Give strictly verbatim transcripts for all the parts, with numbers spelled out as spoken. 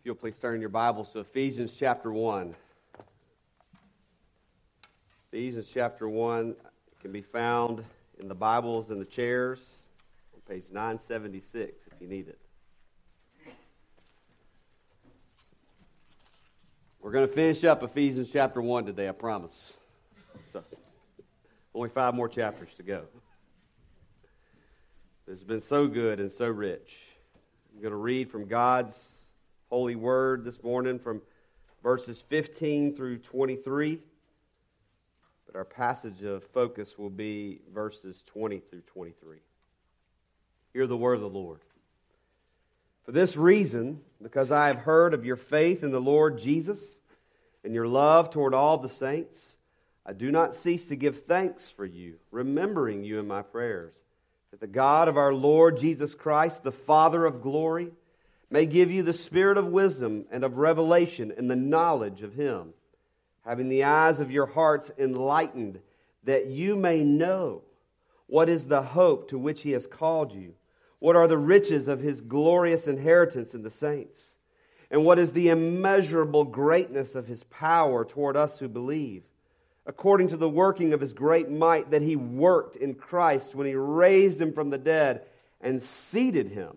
If you'll please turn your Bibles to Ephesians chapter one. Ephesians chapter one can be found in the Bibles in the chairs on page nine seventy-six if you need it. We're going to finish up Ephesians chapter one today, I promise. So, only five more chapters to go. It's been so good and so rich. I'm going to read from God's Holy Word this morning from verses fifteen through twenty-three, but our passage of focus will be verses twenty through twenty-three. Hear the word of the Lord. For this reason, because I have heard of your faith in the Lord Jesus and your love toward all the saints, I do not cease to give thanks for you, remembering you in my prayers, that the God of our Lord Jesus Christ, the Father of glory, may give you the spirit of wisdom and of revelation and the knowledge of Him, having the eyes of your hearts enlightened, that you may know what is the hope to which He has called you, what are the riches of His glorious inheritance in the saints, and what is the immeasurable greatness of His power toward us who believe, according to the working of His great might that He worked in Christ when He raised Him from the dead and seated Him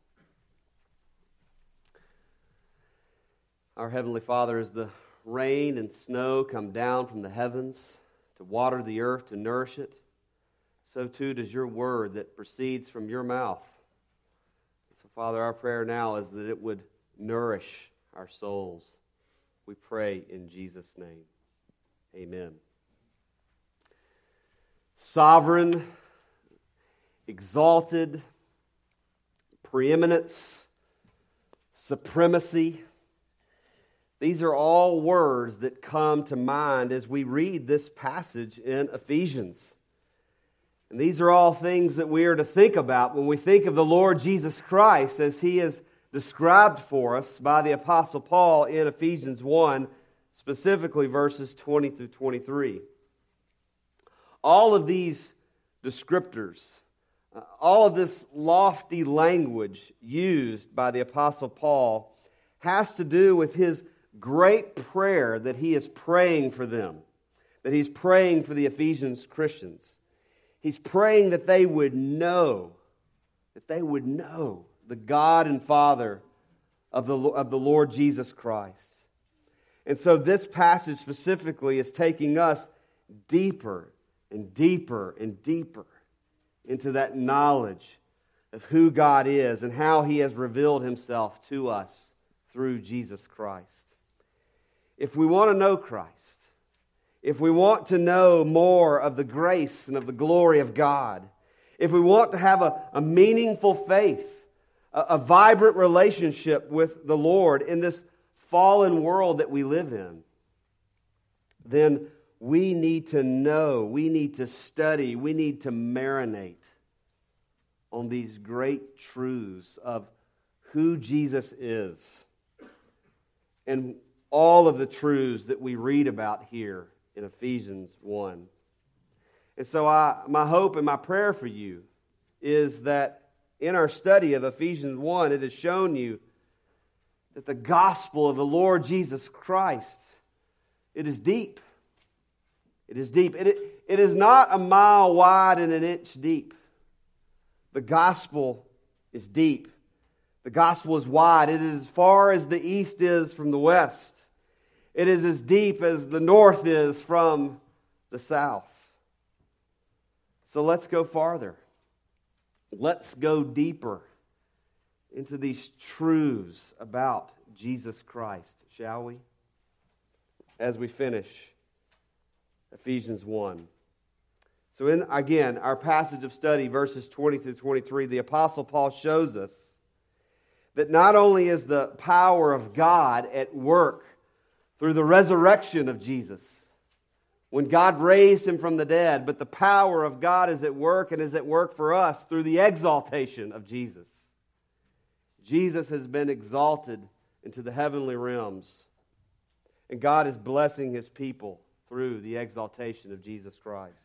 Our Heavenly Father, as the rain and snow come down from the heavens to water the earth, to nourish it, so too does your word that proceeds from your mouth. So, Father, our prayer now is that it would nourish our souls. We pray in Jesus' name. Amen. Sovereign, exalted, preeminence, supremacy. These are all words that come to mind as we read this passage in Ephesians. And these are all things that we are to think about when we think of the Lord Jesus Christ as He is described for us by the Apostle Paul in Ephesians one, specifically verses twenty through twenty-three. All of these descriptors, all of this lofty language used by the Apostle Paul has to do with his great prayer that he is praying for them, that he's praying for the Ephesians Christians. He's praying that they would know, that they would know the God and Father of the, of the Lord Jesus Christ. And so this passage specifically is taking us deeper and deeper and deeper into that knowledge of who God is and how He has revealed Himself to us through Jesus Christ. If we want to know Christ, if we want to know more of the grace and of the glory of God, if we want to have a, a meaningful faith, a, a vibrant relationship with the Lord in this fallen world that we live in, then we need to know, we need to study, we need to marinate on these great truths of who Jesus is and all of the truths that we read about here in Ephesians one. And so I, my hope and my prayer for you is that in our study of Ephesians one, it has shown you that the gospel of the Lord Jesus Christ, it is deep. It is deep. It, it, it is not a mile wide and an inch deep. The gospel is deep. The gospel is wide. It is as far as the east is from the west. It is as deep as the north is from the south. So let's go farther. Let's go deeper into these truths about Jesus Christ, shall we? As we finish Ephesians one. So in again, our passage of study, verses twenty through twenty-three, the Apostle Paul shows us that not only is the power of God at work through the resurrection of Jesus, when God raised him from the dead. But the power of God is at work and is at work for us through the exaltation of Jesus. Jesus has been exalted into the heavenly realms, and God is blessing his people through the exaltation of Jesus Christ.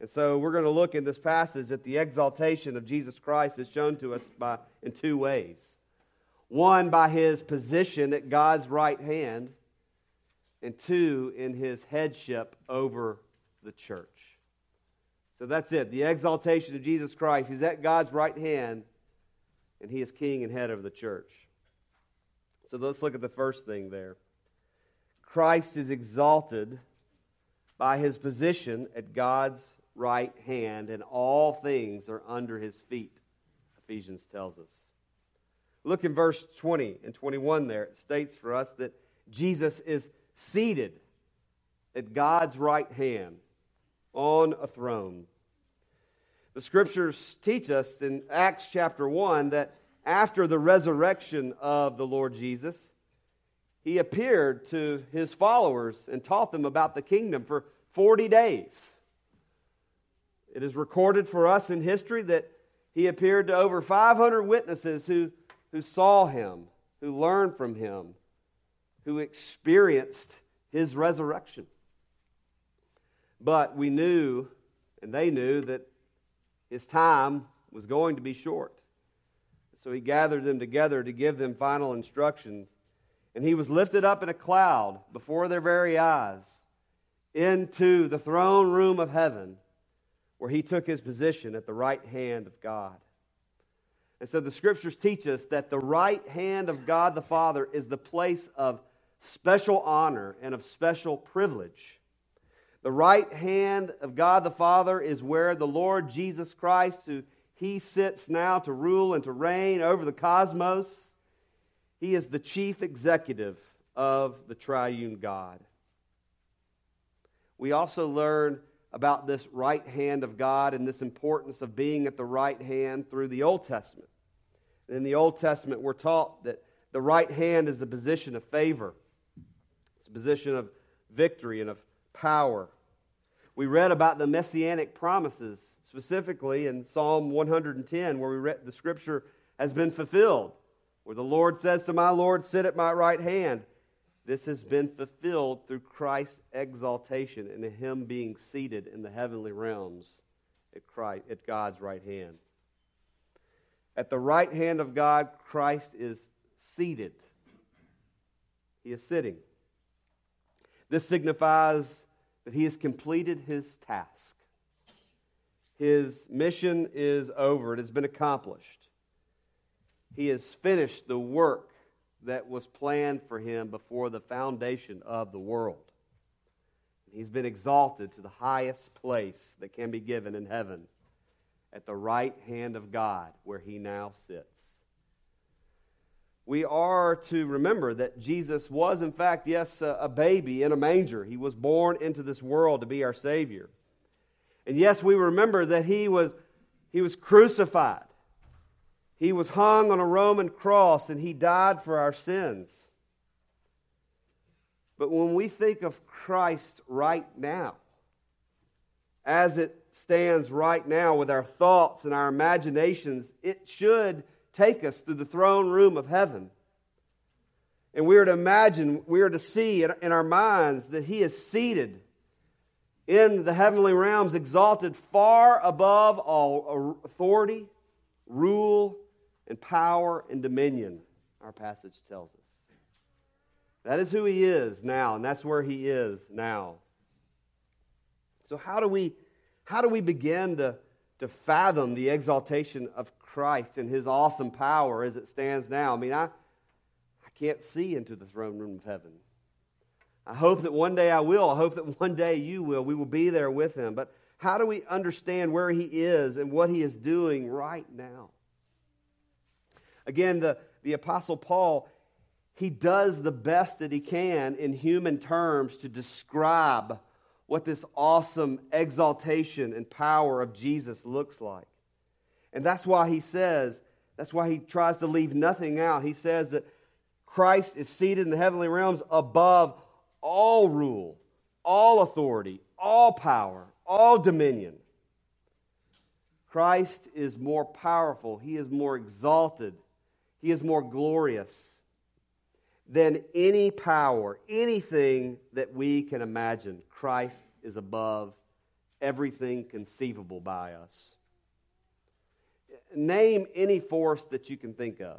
And so we're going to look in this passage that the exaltation of Jesus Christ is shown to us by in two ways. One, by his position at God's right hand, and two, in his headship over the church. So that's it. The exaltation of Jesus Christ. He's at God's right hand, and he is king and head of the church. So let's look at the first thing there. Christ is exalted by his position at God's right hand, and all things are under his feet, Ephesians tells us. Look in verse twenty and twenty-one there. It states for us that Jesus is seated at God's right hand on a throne. The Scriptures teach us in Acts chapter one that after the resurrection of the Lord Jesus, he appeared to his followers and taught them about the kingdom for forty days. It is recorded for us in history that he appeared to over five hundred witnesses who, who saw him, who learned from him, who experienced his resurrection. But we knew, and they knew, that his time was going to be short. So he gathered them together to give them final instructions. And he was lifted up in a cloud before their very eyes into the throne room of heaven, where he took his position at the right hand of God. And so the Scriptures teach us that the right hand of God the Father is the place of special honor and of special privilege. The right hand of God the Father is where the Lord Jesus Christ, who he sits now to rule and to reign over the cosmos, he is the chief executive of the triune God. We also learn about this right hand of God and this importance of being at the right hand through the Old Testament. In the Old Testament, we're taught that the right hand is the position of favor. It's a position of victory and of power. We read about the messianic promises, specifically in Psalm one ten, where we read the Scripture has been fulfilled, where the Lord says to my Lord, sit at my right hand. This has been fulfilled through Christ's exaltation and him being seated in the heavenly realms at Christ, at God's right hand. At the right hand of God, Christ is seated. He is sitting. This signifies that he has completed his task. His mission is over. It has been accomplished. He has finished the work that was planned for him before the foundation of the world. He's been exalted to the highest place that can be given in heaven, at the right hand of God, where he now sits. We are to remember that Jesus was, in fact, yes, a baby in a manger. He was born into this world to be our Savior. And yes, we remember that he was, he was crucified. He was hung on a Roman cross, and he died for our sins. But when we think of Christ right now, as it stands right now with our thoughts and our imaginations, it should take us through the throne room of heaven. And we are to imagine, we are to see in our minds that he is seated in the heavenly realms, exalted far above all authority, rule, and power and dominion, our passage tells us. That is who he is now, and that's where he is now. So how do we, how do we begin to, to fathom the exaltation of Christ and his awesome power as it stands now? I mean, I, I can't see into the throne room of heaven. I hope that one day I will. I hope that one day you will. We will be there with him. But how do we understand where he is and what he is doing right now? Again, the, the Apostle Paul, he does the best that he can in human terms to describe what this awesome exaltation and power of Jesus looks like. And that's why he says, that's why he tries to leave nothing out. He says that Christ is seated in the heavenly realms above all rule, all authority, all power, all dominion. Christ is more powerful. He is more exalted. He is more glorious than any power, anything that we can imagine. Christ is above everything conceivable by us. Name any force that you can think of,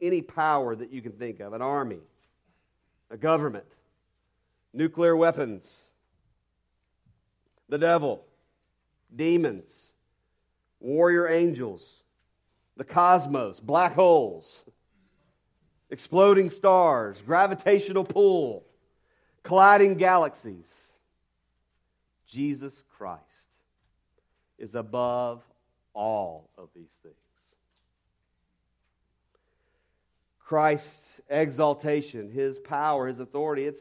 any power that you can think of, an army, a government, nuclear weapons, the devil, demons, warrior angels, the cosmos, black holes, exploding stars, gravitational pull, colliding galaxies. Jesus Christ is above all of these things. Christ's exaltation, His power, His authority, it's,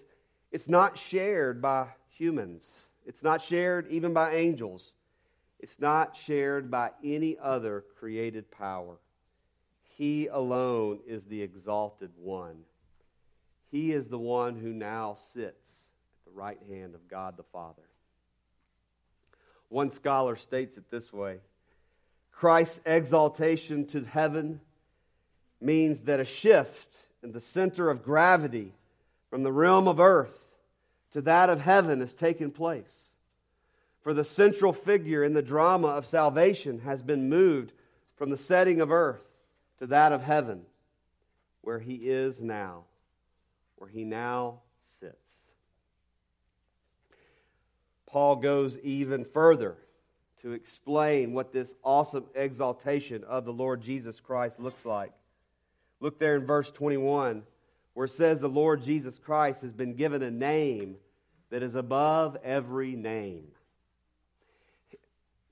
it's not shared by humans. It's not shared even by angels. It's not shared by any other created power. He alone is the exalted one. He is the one who now sits at the right hand of God the Father. One scholar states it this way: Christ's exaltation to heaven means that a shift in the center of gravity from the realm of earth to that of heaven has taken place. For the central figure in the drama of salvation has been moved from the setting of earth to that of heaven, where he is now, where he now sits. Paul goes even further to explain what this awesome exaltation of the Lord Jesus Christ looks like. Look there in verse twenty-one, where it says the Lord Jesus Christ has been given a name that is above every name.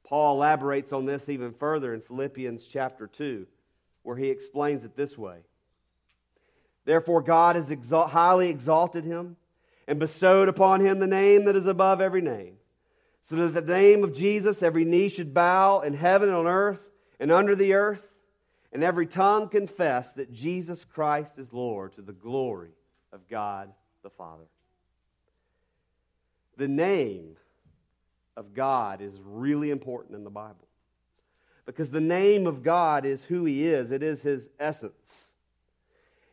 Paul elaborates on this even further in Philippians chapter two, where he explains it this way: Therefore God has exalt- highly exalted him and bestowed upon him the name that is above every name, so that at the name of Jesus every knee should bow in heaven and on earth and under the earth, and every tongue confess that Jesus Christ is Lord, to the glory of God the Father. The name of God is really important in the Bible, because the name of God is who He is. It is His essence.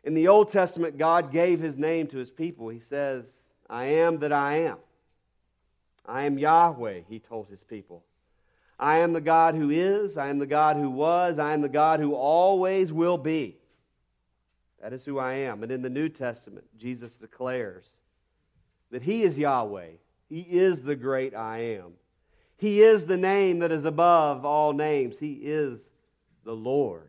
In the Old Testament, God gave His name to His people. He says, I am that I am. I am Yahweh, He told His people. I am the God who is, I am the God who was, I am the God who always will be. That is who I am. And in the New Testament, Jesus declares that He is Yahweh. He is the great I am. He is the name that is above all names. He is the Lord.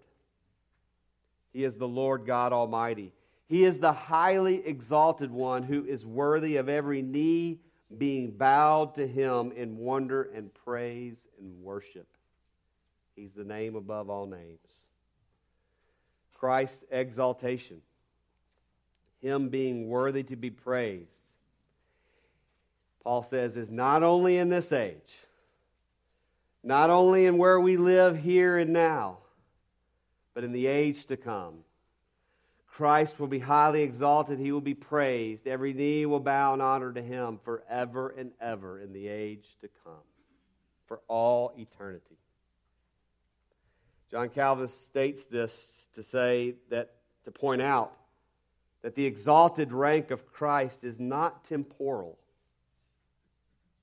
He is the Lord God Almighty. He is the highly exalted one who is worthy of every knee being bowed to Him in wonder and praise and worship. He's the name above all names. Christ's exaltation, Him being worthy to be praised, Paul says, is not only in this age, not only in where we live here and now, but in the age to come. Christ will be highly exalted. He will be praised. Every knee will bow in honor to Him forever and ever in the age to come, for all eternity. John Calvin states this to say that, to point out that the exalted rank of Christ is not temporal.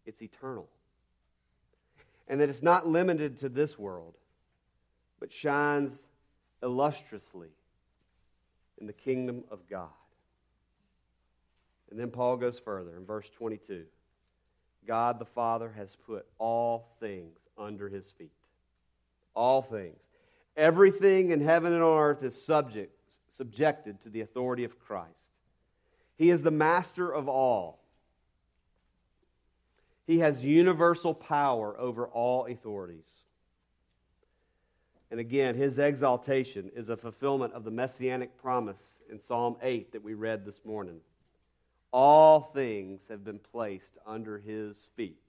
It's eternal. And that it's not limited to this world, but shines illustriously in the kingdom of God. And then Paul goes further in verse twenty-two. God the Father has put all things under His feet. All things. Everything in heaven and on earth is subject, subjected to the authority of Christ. He is the master of all. He has universal power over all authorities. And again, His exaltation is a fulfillment of the messianic promise in Psalm eight that we read this morning. All things have been placed under His feet.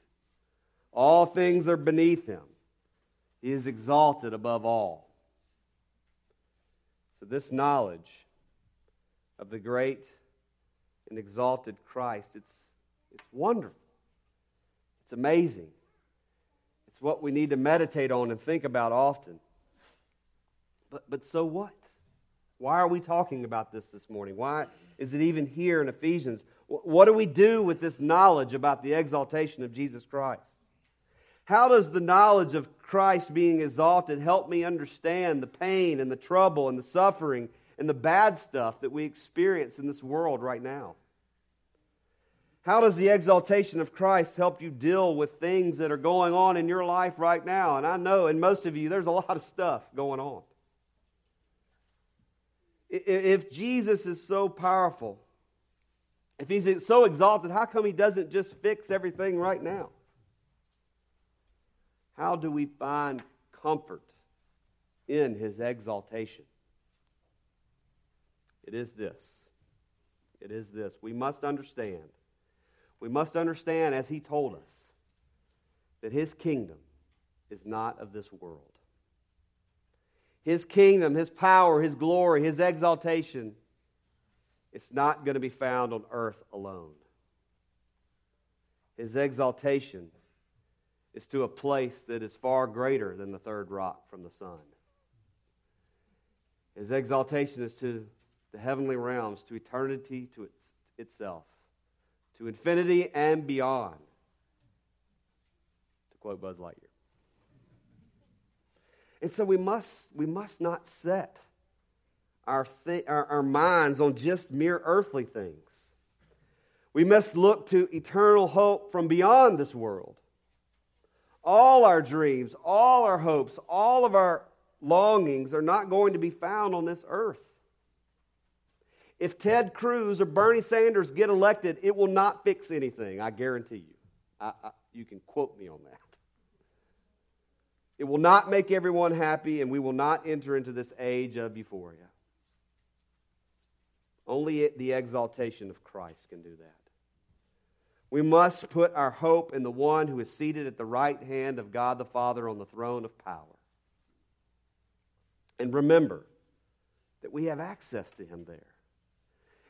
All things are beneath Him. He is exalted above all. So this knowledge of the great and exalted Christ. It's it's wonderful. It's amazing. It's what we need to meditate on and think about often. But but so what? Why are we talking about this this morning? Why is it even here in Ephesians? What do we do with this knowledge about the exaltation of Jesus Christ? How does the knowledge of Christ being exalted help me understand the pain and the trouble and the suffering and the bad stuff that we experience in this world right now? How does the exaltation of Christ help you deal with things that are going on in your life right now? And I know in most of you, there's a lot of stuff going on. If Jesus is so powerful, if he's so exalted, how come he doesn't just fix everything right now? How do we find comfort in his exaltation? It is this. It is this. We must understand. We must understand, as he told us, that his kingdom is not of this world. His kingdom, his power, his glory, his exaltation, it's not going to be found on earth alone. His exaltation is to a place that is far greater than the third rock from the sun. His exaltation is to the heavenly realms, to eternity, to its, itself, to infinity and beyond, to quote Buzz Lightyear. And so we must we must not set our, thi- our our minds on just mere earthly things. We must look to eternal hope from beyond this world. All our dreams, all our hopes, all of our longings are not going to be found on this earth. If Ted Cruz or Bernie Sanders get elected, it will not fix anything, I guarantee you. I, I, you can quote me on that. It will not make everyone happy, and we will not enter into this age of euphoria. Only the exaltation of Christ can do that. We must put our hope in the one who is seated at the right hand of God the Father on the throne of power. And remember that we have access to him there.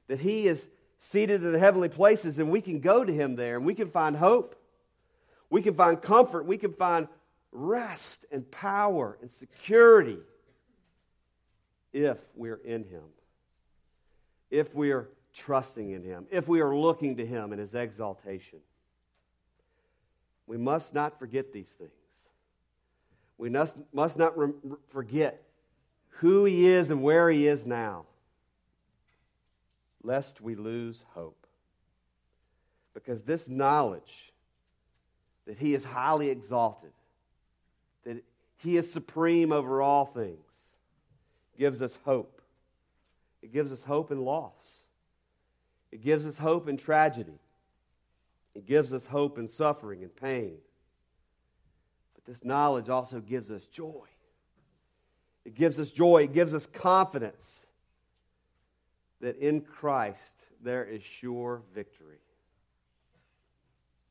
That he is seated in the heavenly places, and we can go to him there, and we can find hope. We can find comfort. We can find rest and power and security if we're in him, if we are trusting in him, if we are looking to him in his exaltation. We must not forget these things. We must, must not re- forget who he is and where he is now, lest we lose hope. Because this knowledge that he is highly exalted, that he is supreme over all things, it gives us hope. It gives us hope in loss. It gives us hope in tragedy. It gives us hope in suffering and pain. But this knowledge also gives us joy. It gives us joy. It gives us confidence that in Christ there is sure victory.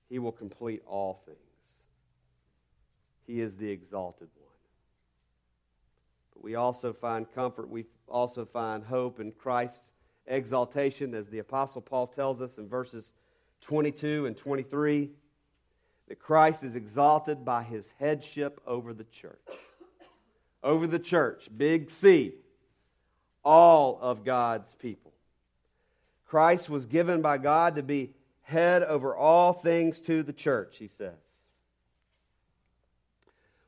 He will complete all things. He is the exalted one. But we also find comfort. We also find hope in Christ's exaltation, as the Apostle Paul tells us in verses twenty-two and twenty-three, that Christ is exalted by his headship over the church. Over the church, big C, all of God's people. Christ was given by God to be head over all things to the church, he says.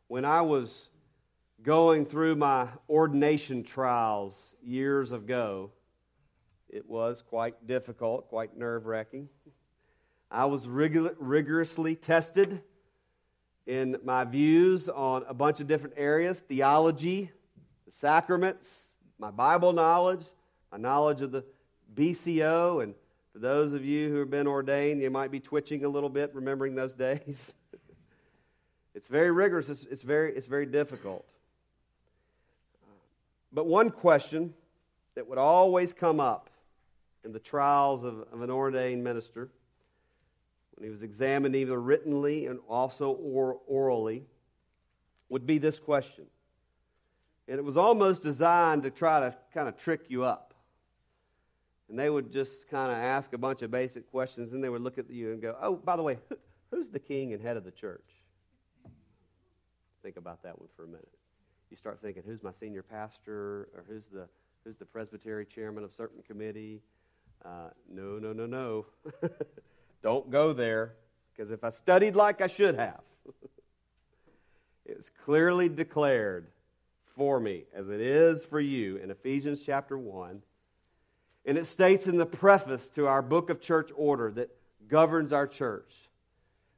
When I was going through my ordination trials years ago, it was quite difficult, quite nerve-wracking. I was rigor- rigorously tested in my views on a bunch of different areas: theology, the sacraments, my Bible knowledge, my knowledge of the B C O, and for those of you who have been ordained, you might be twitching a little bit remembering those days. It's very rigorous. It's, it's very it's very difficult. But one question that would always come up in the trials of, of an ordained minister, when he was examined either writtenly and also or orally, would be this question. And it was almost designed to try to kind of trick you up. and they would just kind of ask a bunch of basic questions, and they would look at you and go, oh, by the way, who's the king and head of the church? Think about that one for a minute. You start thinking, who's my senior pastor, or who's the who's the presbytery chairman of certain committee? Uh, no, no, no, no. Don't go there, because if I studied like I should have, it was clearly declared for me, as it is for you, in Ephesians chapter one. And it states in the preface to our book of church order that governs our church,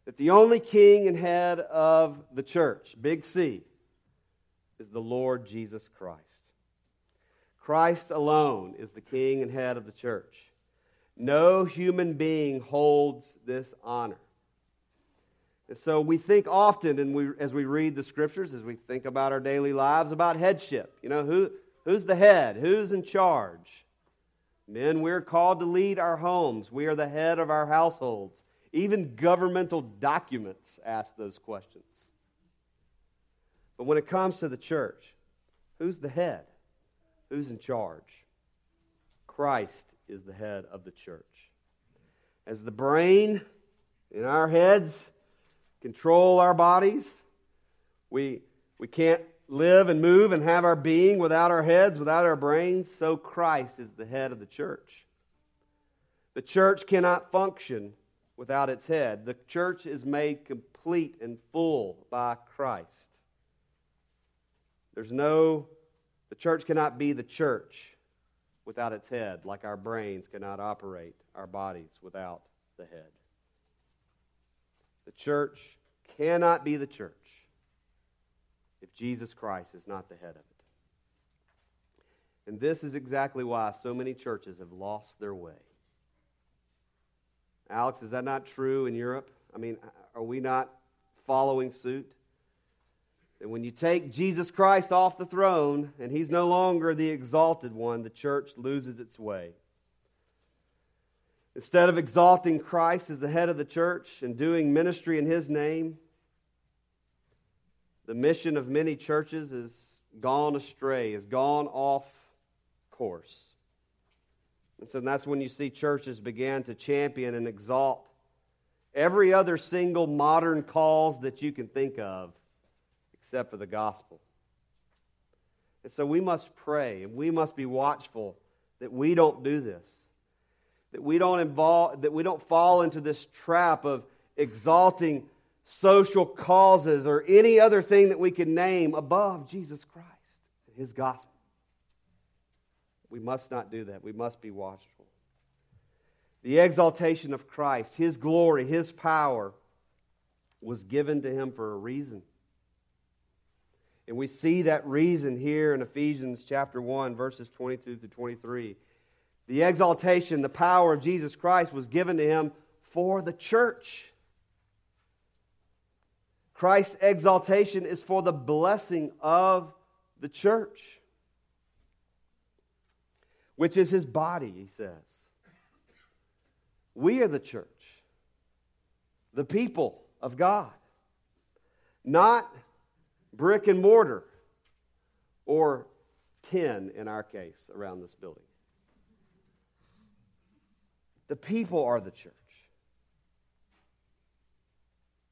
that the only king and head of the church, big C, is the Lord Jesus Christ. Christ alone is the king and head of the church. No human being holds this honor. And so we think often, and we, as we read the Scriptures, as we think about our daily lives, about headship. You know, who who's the head? Who's in charge? Men, we're called to lead our homes. We are the head of our households. Even governmental documents ask those questions. But when it comes to the church, who's the head? Who's in charge? Christ is the head of the church. As the brain in our heads control our bodies, we, we can't live and move and have our being without our heads, without our brains, so Christ is the head of the church. The church cannot function without its head. The church is made complete and full by Christ. There's no, the church cannot be the church without its head, like our brains cannot operate our bodies without the head. The church cannot be the church if Jesus Christ is not the head of it. And this is exactly why so many churches have lost their way. Alex, is that not true in Europe? I mean, are we not following suit? And when you take Jesus Christ off the throne, and he's no longer the exalted one, the church loses its way. Instead of exalting Christ as the head of the church and doing ministry in his name, the mission of many churches is gone astray, is gone off course. And so that's when you see churches began to champion and exalt every other single modern cause that you can think of, except for the gospel. And so we must pray, and we must be watchful that we don't do this, that we don't involve, that we don't fall into this trap of exalting social causes or any other thing that we can name above Jesus Christ and his gospel. We must not do that. We must be watchful. The exaltation of Christ, his glory, his power, was given to him for a reason. And we see that reason here in Ephesians chapter one, verses twenty-two through twenty-three. The exaltation, the power of Jesus Christ was given to him for the church. Christ's exaltation is for the blessing of the church, which is his body, he says. We are the church, the people of God, not brick and mortar, or tin in our case, around this building. The people are the church.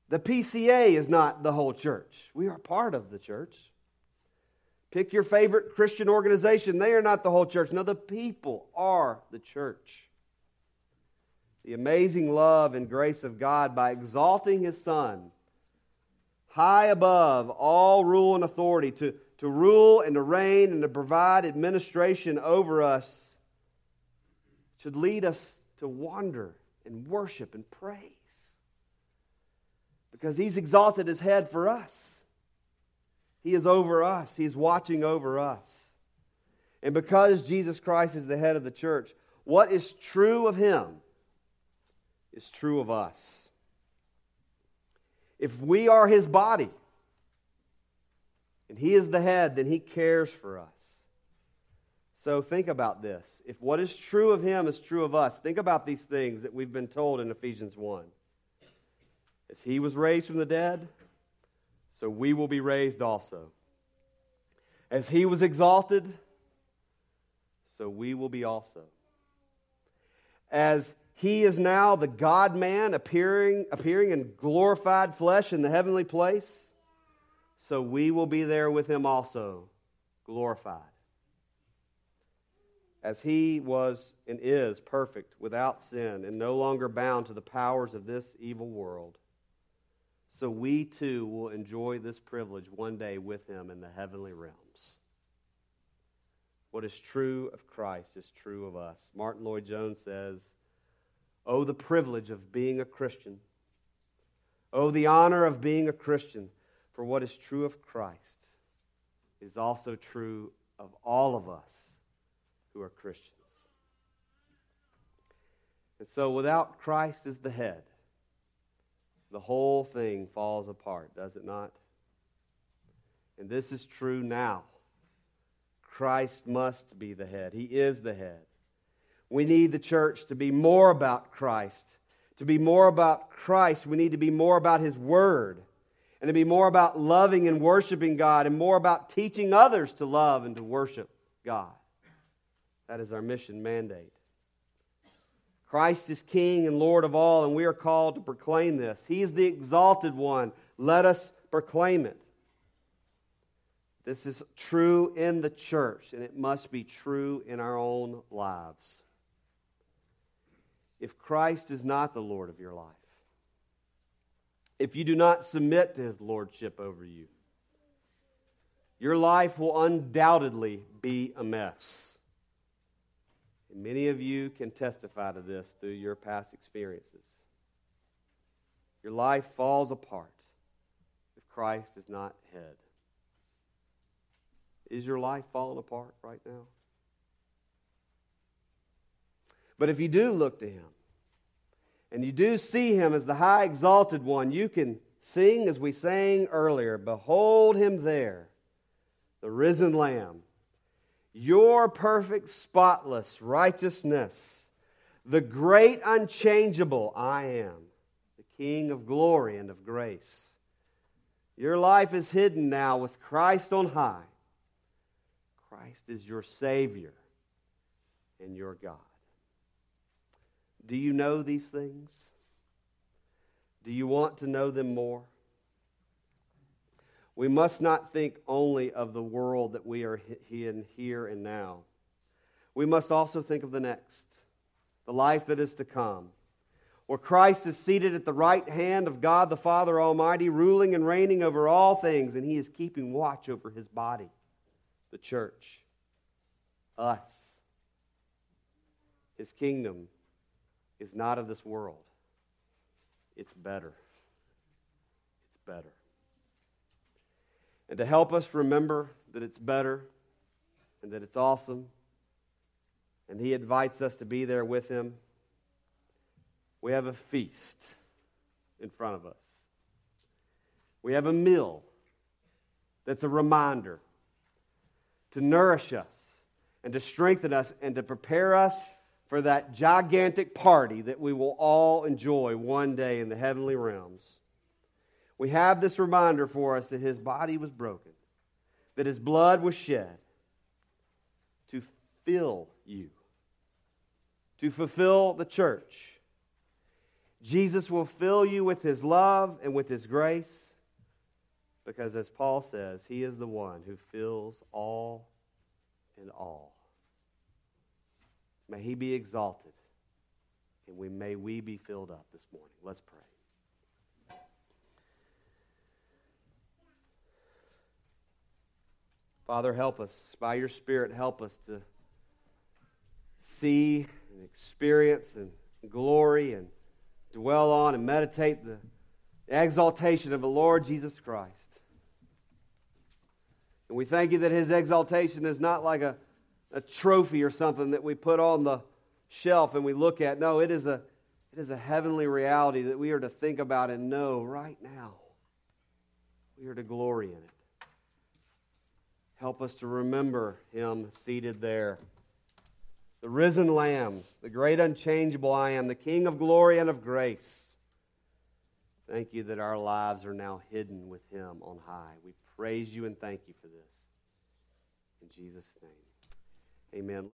The P C A is not the whole church. We are part of the church. Pick your favorite Christian organization. They are not the whole church. No, the people are the church. The amazing love and grace of God by exalting his Son high above all rule and authority, to, to rule and to reign and to provide administration over us, should lead us to wander and worship and praise, because he's exalted his head for us. He is over us. He's watching over us. And because Jesus Christ is the head of the church, what is true of him is true of us. If we are his body and he is the head, then he cares for us. So think about this. If what is true of him is true of us, think about these things that we've been told in Ephesians one. As he was raised from the dead, so we will be raised also. As he was exalted, so we will be also. as he is now the God-man appearing, appearing in glorified flesh in the heavenly place, so we will be there with him also, glorified. As he was and is perfect, without sin, and no longer bound to the powers of this evil world, so we too will enjoy this privilege one day with him in the heavenly realms. What is true of Christ is true of us. Martin Lloyd-Jones says, "Oh, the privilege of being a Christian. Oh, the honor of being a Christian. For what is true of Christ is also true of all of us who are Christians." And so without Christ as the head, the whole thing falls apart, does it not? And this is true now. Christ must be the head. He is the head. We need the church to be more about Christ. To be more about Christ, we need to be more about His Word. And to be more about loving and worshiping God, and more about teaching others to love and to worship God. That is our mission mandate. Christ is King and Lord of all, and we are called to proclaim this. He is the exalted one. Let us proclaim it. This is true in the church, and it must be true in our own lives. If Christ is not the Lord of your life, if you do not submit to His lordship over you, your life will undoubtedly be a mess. And many of you can testify to this through your past experiences. Your life falls apart if Christ is not head. Is your life falling apart right now? But if you do look to Him, and you do see Him as the high exalted one, you can sing as we sang earlier, "Behold Him there, the risen Lamb, your perfect, spotless righteousness, the great, unchangeable I am, the King of glory and of grace." Your life is hidden now with Christ on high. Christ is your Savior and your God. Do you know these things? Do you want to know them more? We must not think only of the world that we are in here and now. We must also think of the next, the life that is to come, where Christ is seated at the right hand of God the Father Almighty, ruling and reigning over all things, and He is keeping watch over His body, the church, us. His kingdom is not of this world. It's better. It's better. And to help us remember that it's better and that it's awesome, and He invites us to be there with Him, we have a feast in front of us. We have a meal that's a reminder to nourish us and to strengthen us and to prepare us for that gigantic party that we will all enjoy one day in the heavenly realms. We have this reminder for us that His body was broken, that His blood was shed to fill you, to fulfill the church. Jesus will fill you with His love and with His grace, because as Paul says, He is the one who fills all in all. May He be exalted, and we may we be filled up this morning. Let's pray. Father, help us. By your Spirit, help us to see and experience and glory and dwell on and meditate the exaltation of the Lord Jesus Christ. And we thank you that His exaltation is not like a a trophy or something that we put on the shelf and we look at. No, it is a it is a heavenly reality that we are to think about and know right now. We are to glory in it. Help us to remember Him seated there, the risen Lamb, the great unchangeable I am, the King of glory and of grace. Thank you that our lives are now hidden with Him on high. We praise you and thank you for this. In Jesus' name. Amen.